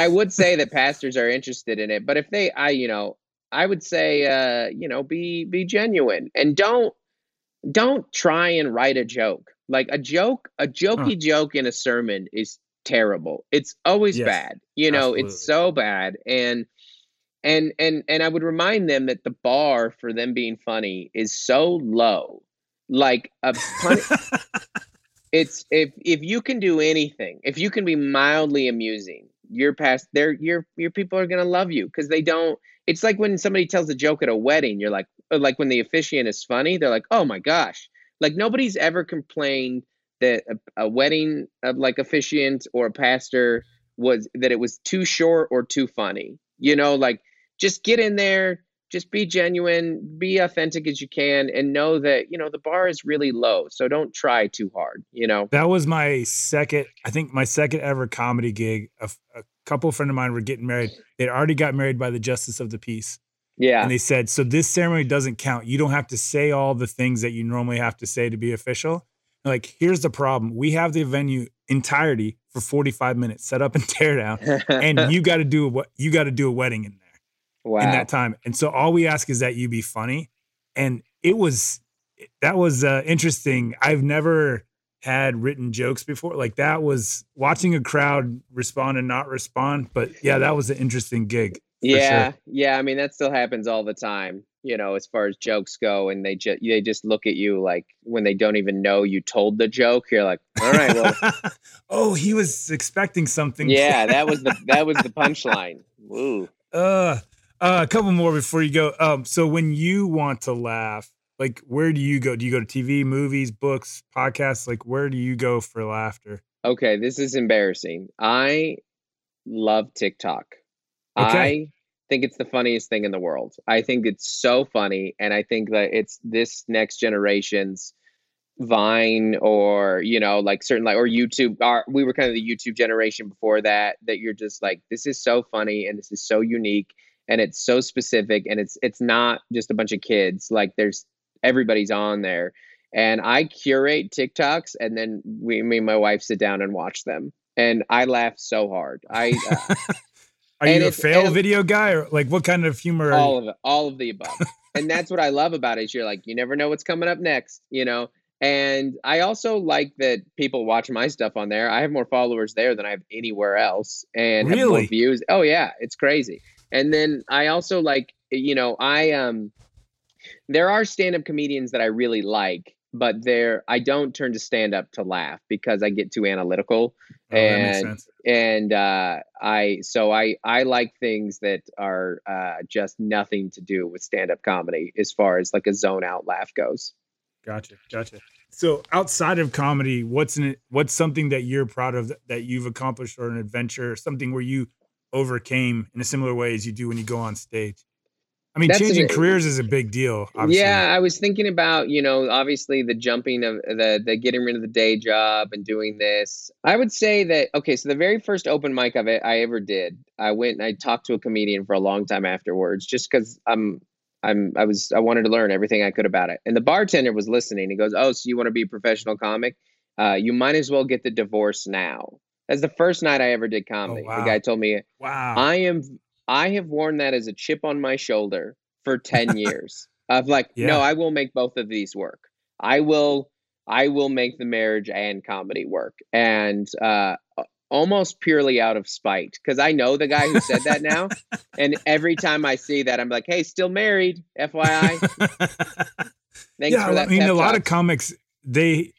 I would say that pastors are interested in it. But if they, I would say, you know, be genuine and don't try and write a joke. Like a jokey joke in a sermon is terrible. It's always bad. You know, absolutely. It's so bad. And I would remind them that the bar for them being funny is so low. Like it's if you can do anything, if you can be mildly amusing, your people are going to love you because they don't. It's like when somebody tells a joke at a wedding, you're like when the officiant is funny, they're like, oh my gosh, like nobody's ever complained that a wedding like officiant or a pastor was too short or too funny, you know, like just get in there, just be genuine, be authentic as you can and know that, you know, the bar is really low. So don't try too hard. You know, that was my second ever comedy gig. A couple friend of mine were getting married. They'd already got married by the justice of the peace. Yeah. And they said, so this ceremony doesn't count. You don't have to say all the things that you normally have to say to be official. And like, here's the problem. We have the venue entirety for 45 minutes set up and tear down. And you got to do a wedding in there. Wow. In that time. And so all we ask is that you be funny. And that was interesting. I've never had written jokes before. Like that was watching a crowd respond and not respond. But yeah, that was an interesting gig. Yeah. Sure. Yeah. I mean, that still happens all the time, you know, as far as jokes go. And they just look at you like when they don't even know you told the joke, you're like, all right, well, oh, he was expecting something. Yeah. That was the punchline. Woo. A couple more before you go. So when you want to laugh, like where do you go? Do you go to TV, movies, books, podcasts? Like where do you go for laughter? Okay, this is embarrassing. I love TikTok. Okay. I think it's the funniest thing in the world. I think it's so funny, and I think that it's this next generation's Vine or, you know, like certain like or YouTube. We were kind of the YouTube generation before that you're just like, this is so funny and this is so unique. And it's so specific and it's not just a bunch of kids, like everybody's on there. And I curate TikToks and then me and my wife sit down and watch them. And I laugh so hard. Are you a fail video guy or like what kind of humor? All of the above. And that's what I love about it is you're like, you never know what's coming up next, you know? And I also like that people watch my stuff on there. I have more followers there than I have anywhere else and have more views. Oh yeah, it's crazy. And then I also like, you know, there are stand-up comedians that I really like, but I don't turn to stand-up to laugh because I get too analytical. Oh, and, that makes sense. And I like things that are just nothing to do with stand-up comedy as far as like a zone out laugh goes. Gotcha. So outside of comedy, what's something that you're proud of that you've accomplished, or an adventure, or something where you overcame in a similar way as you do when you go on stage? I mean, changing careers is a big deal, obviously. Yeah, I was thinking about, obviously the jumping of the getting rid of the day job and doing this. I would say that, okay, so the very first open mic of it I ever did, I went and I talked to a comedian for a long time afterwards, just because I wanted to learn everything I could about it. And the bartender was listening. He goes, "Oh, so you want to be a professional comic? You might as well get the divorce now." That's the first night I ever did comedy. Oh, wow. The guy told me, "Wow, I have worn that as a chip on my shoulder for 10 years of like, yeah. No, I will make both of these work. I will make the marriage and comedy work." And, almost purely out of spite, because I know the guy who said that now. And every time I see that, I'm like, "Hey, still married, FYI." Thanks for that. I mean, a lot of comics, they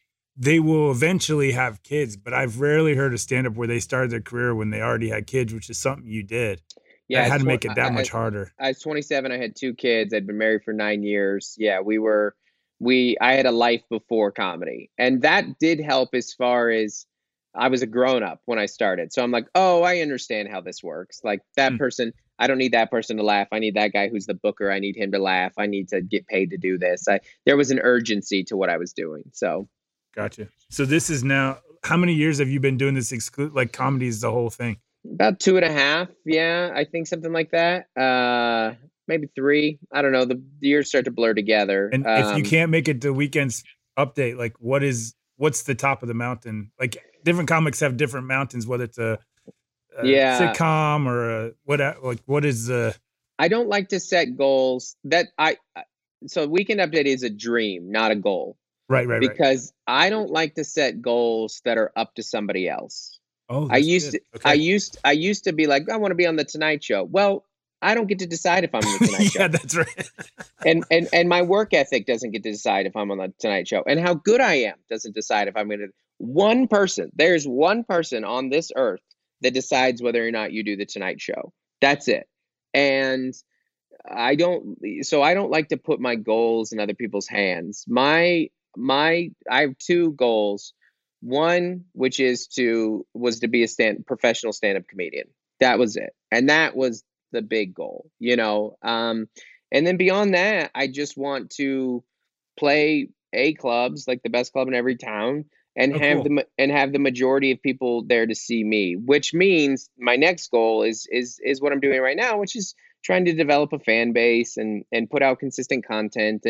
will eventually have kids, but I've rarely heard a stand-up where they started their career when they already had kids, which is something you did. Yeah, I had to make it that much harder. I was 27. I had 2 kids. I'd been married for 9 years. Yeah, I had a life before comedy, and that did help as far as I was a grown up when I started. So I'm like, "Oh, I understand how this works. Like that person, I don't need that person to laugh. I need that guy who's the booker. I need him to laugh. I need to get paid to do this." There was an urgency to what I was doing. So. Gotcha. So this is now, how many years have you been doing this like comedy is the whole thing? About 2.5. Yeah. I think something like that. Maybe 3. I don't know. The years start to blur together. And if you can't make it to Weekend's Update, like what's the top of the mountain? Like different comics have different mountains, whether it's a sitcom or what is the, I don't like to set goals so Weekend Update is a dream, not a goal. Right. Because I don't like to set goals that are up to somebody else. Oh, that's good. Okay. I used to be like, "I want to be on the Tonight Show." Well, I don't get to decide if I'm on the Tonight Show. Yeah, that's right. and my work ethic doesn't get to decide if I'm on the Tonight Show, and how good I am doesn't decide if I'm going to. There's one person on this earth that decides whether or not you do the Tonight Show. That's it. And I don't like to put my goals in other people's hands. I have 2 goals. One, which was to be a professional stand-up comedian. That was it. And that was the big goal, and then beyond that, I just want to play A clubs, like the best club in every town, and have the majority of people there to see me, which means my next goal is what I'm doing right now, which is trying to develop a fan base and put out consistent content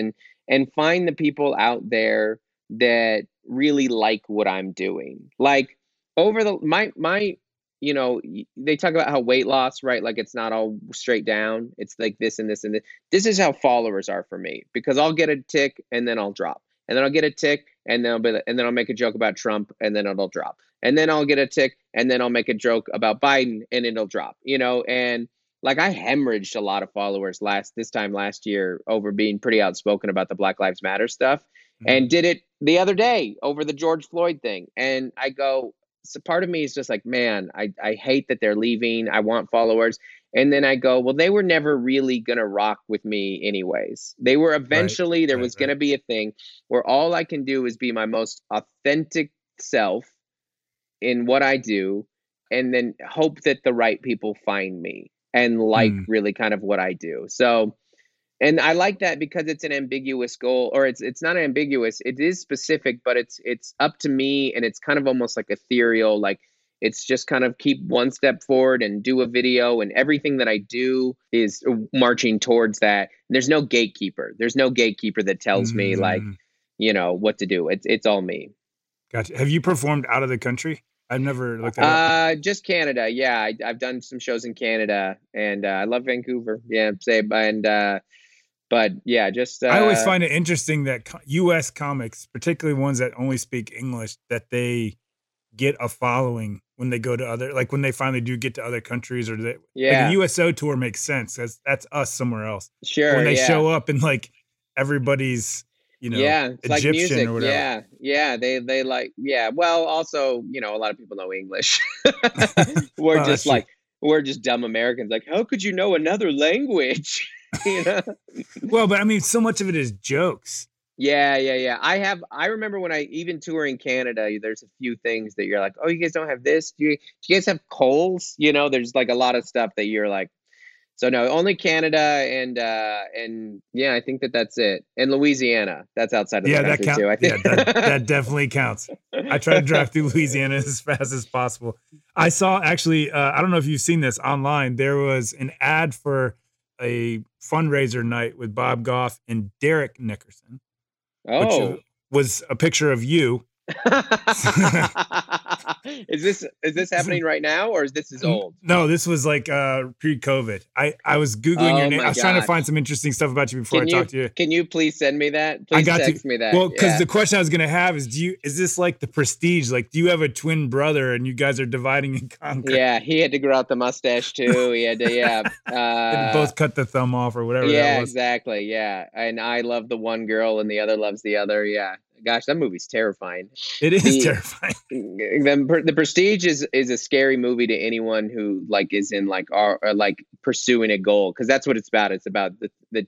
and find the people out there that really like what I'm doing. Like over my they talk about how weight loss, right? Like it's not all straight down. It's like this and this and this. This is how followers are for me, because I'll get a tick and then I'll drop. And then I'll get a tick and then I'll make a joke about Trump and then it'll drop. And then I'll get a tick and then I'll make a joke about Biden and it'll drop, and like I hemorrhaged a lot of followers this time last year over being pretty outspoken about the Black Lives Matter stuff, and did it the other day over the George Floyd thing. And I go, so part of me is just like, man, I hate that they're leaving. I want followers. And then I go, well, they were never really going to rock with me anyways. They were eventually, there was going to be a thing where all I can do is be my most authentic self in what I do, and then hope that the right people find me and like really kind of what I do. So, and I like that because it's an ambiguous goal, or it's not ambiguous. It is specific, but it's up to me, and it's kind of almost like ethereal. Like it's just kind of keep one step forward and do a video, and everything that I do is marching towards that. And there's no gatekeeper. There's no gatekeeper that tells me what to do. It's all me. Gotcha. Have you performed out of the country? I've never looked at it. Just Canada. Yeah. I've done some shows in Canada, and I love Vancouver. Yeah. But yeah, just I always find it interesting that U.S. comics, particularly ones that only speak English, that they get a following when they go to when they finally do get to other countries, or the USO tour makes sense. That's us somewhere else. Sure. When they show up and like everybody's, it's Egyptian, like music, or whatever. Yeah. Yeah. They like, yeah. Well, also, a lot of people know English. We're just dumb Americans. Like, how could you know another language? Well, but I mean, so much of it is jokes. Yeah. I remember when I even touring Canada, there's a few things that you're like, oh, you guys don't have this. Do you guys have Coles? You know, there's like a lot of stuff that you're like, so no, only Canada and yeah, I think that that's it. And Louisiana, that's outside of the country that too. I think. Yeah, that definitely counts. I try to drive through Louisiana as fast as possible. I saw actually, I don't know if you've seen this online. There was an ad for a fundraiser night with Bob Goff and Derek Nickerson. Oh, which was a picture of you. Is this happening right now, or is this old? No, this was like pre-COVID. I was Googling your name. I was trying to find some interesting stuff about you before I talked to you. Can you please send me that? Please text me that. Well, because the question I was going to have is, is this like The Prestige? Like, do you have a twin brother and you guys are dividing and conquering? Yeah, he had to grow out the mustache too. He had to, both cut the thumb off or whatever. Yeah, that was. Exactly. Yeah, and I love the one girl and the other loves the other. Yeah. Gosh, that movie's terrifying. It is terrifying. The Prestige is a scary movie to anyone who like is in like or like pursuing a goal, because that's what it's about. It's about the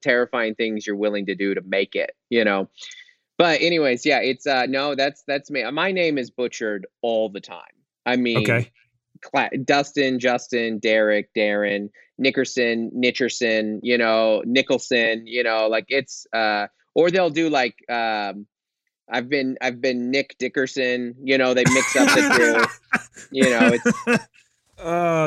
terrifying things you're willing to do to make it, you know. But anyways, yeah, it's no, that's me. My name is butchered all the time. I mean, okay. Dustin, Justin, Derek, Darren, Nickerson, Nitcherson, you know, Nicholson, you know, like it's or they'll do like I've been Nick Dickerson, you know, they mix up the two. You know,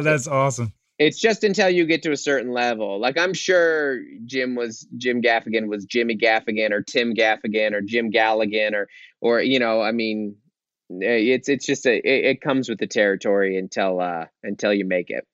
it's awesome. It's just until you get to a certain level. Like I'm sure Jim Gaffigan was Jimmy Gaffigan or Tim Gaffigan or Jim Galligan or you know, I mean it's just it comes with the territory until you make it.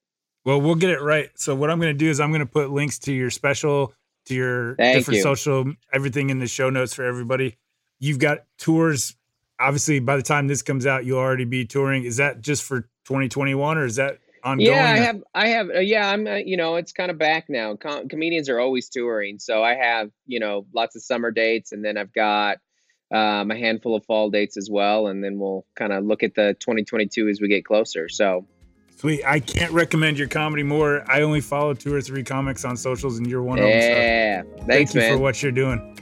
Well, we'll get it right. So what I'm going to do is I'm going to put links to your special, to your different social, everything in the show notes for everybody. You've got tours. Obviously, by the time this comes out, you'll already be touring. Is that just for 2021 or is that ongoing? Yeah, I'm you know, it's kind of back now. Comedians are always touring. So I have, you know, lots of summer dates and then I've got a handful of fall dates as well. And then we'll kind of look at the 2022 as we get closer. So sweet. I can't recommend your comedy more. I only follow 2 or 3 comics on socials and you're one of them. Yeah. So thank you for what you're doing.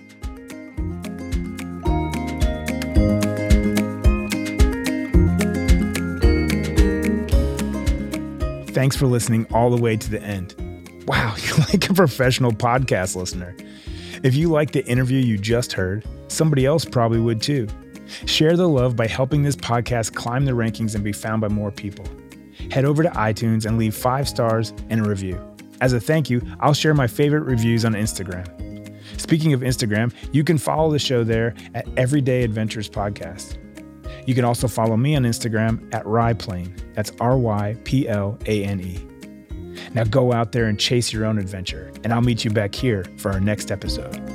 Thanks for listening all the way to the end. Wow, you're like a professional podcast listener. If you liked the interview you just heard, somebody else probably would too. Share the love by helping this podcast climb the rankings and be found by more people. Head over to iTunes and leave 5 stars and a review. As a thank you, I'll share my favorite reviews on Instagram. Speaking of Instagram, you can follow the show there at Everyday Adventures Podcast. You can also follow me on Instagram at Ryplane. That's RYPLANE. Now go out there and chase your own adventure, and I'll meet you back here for our next episode.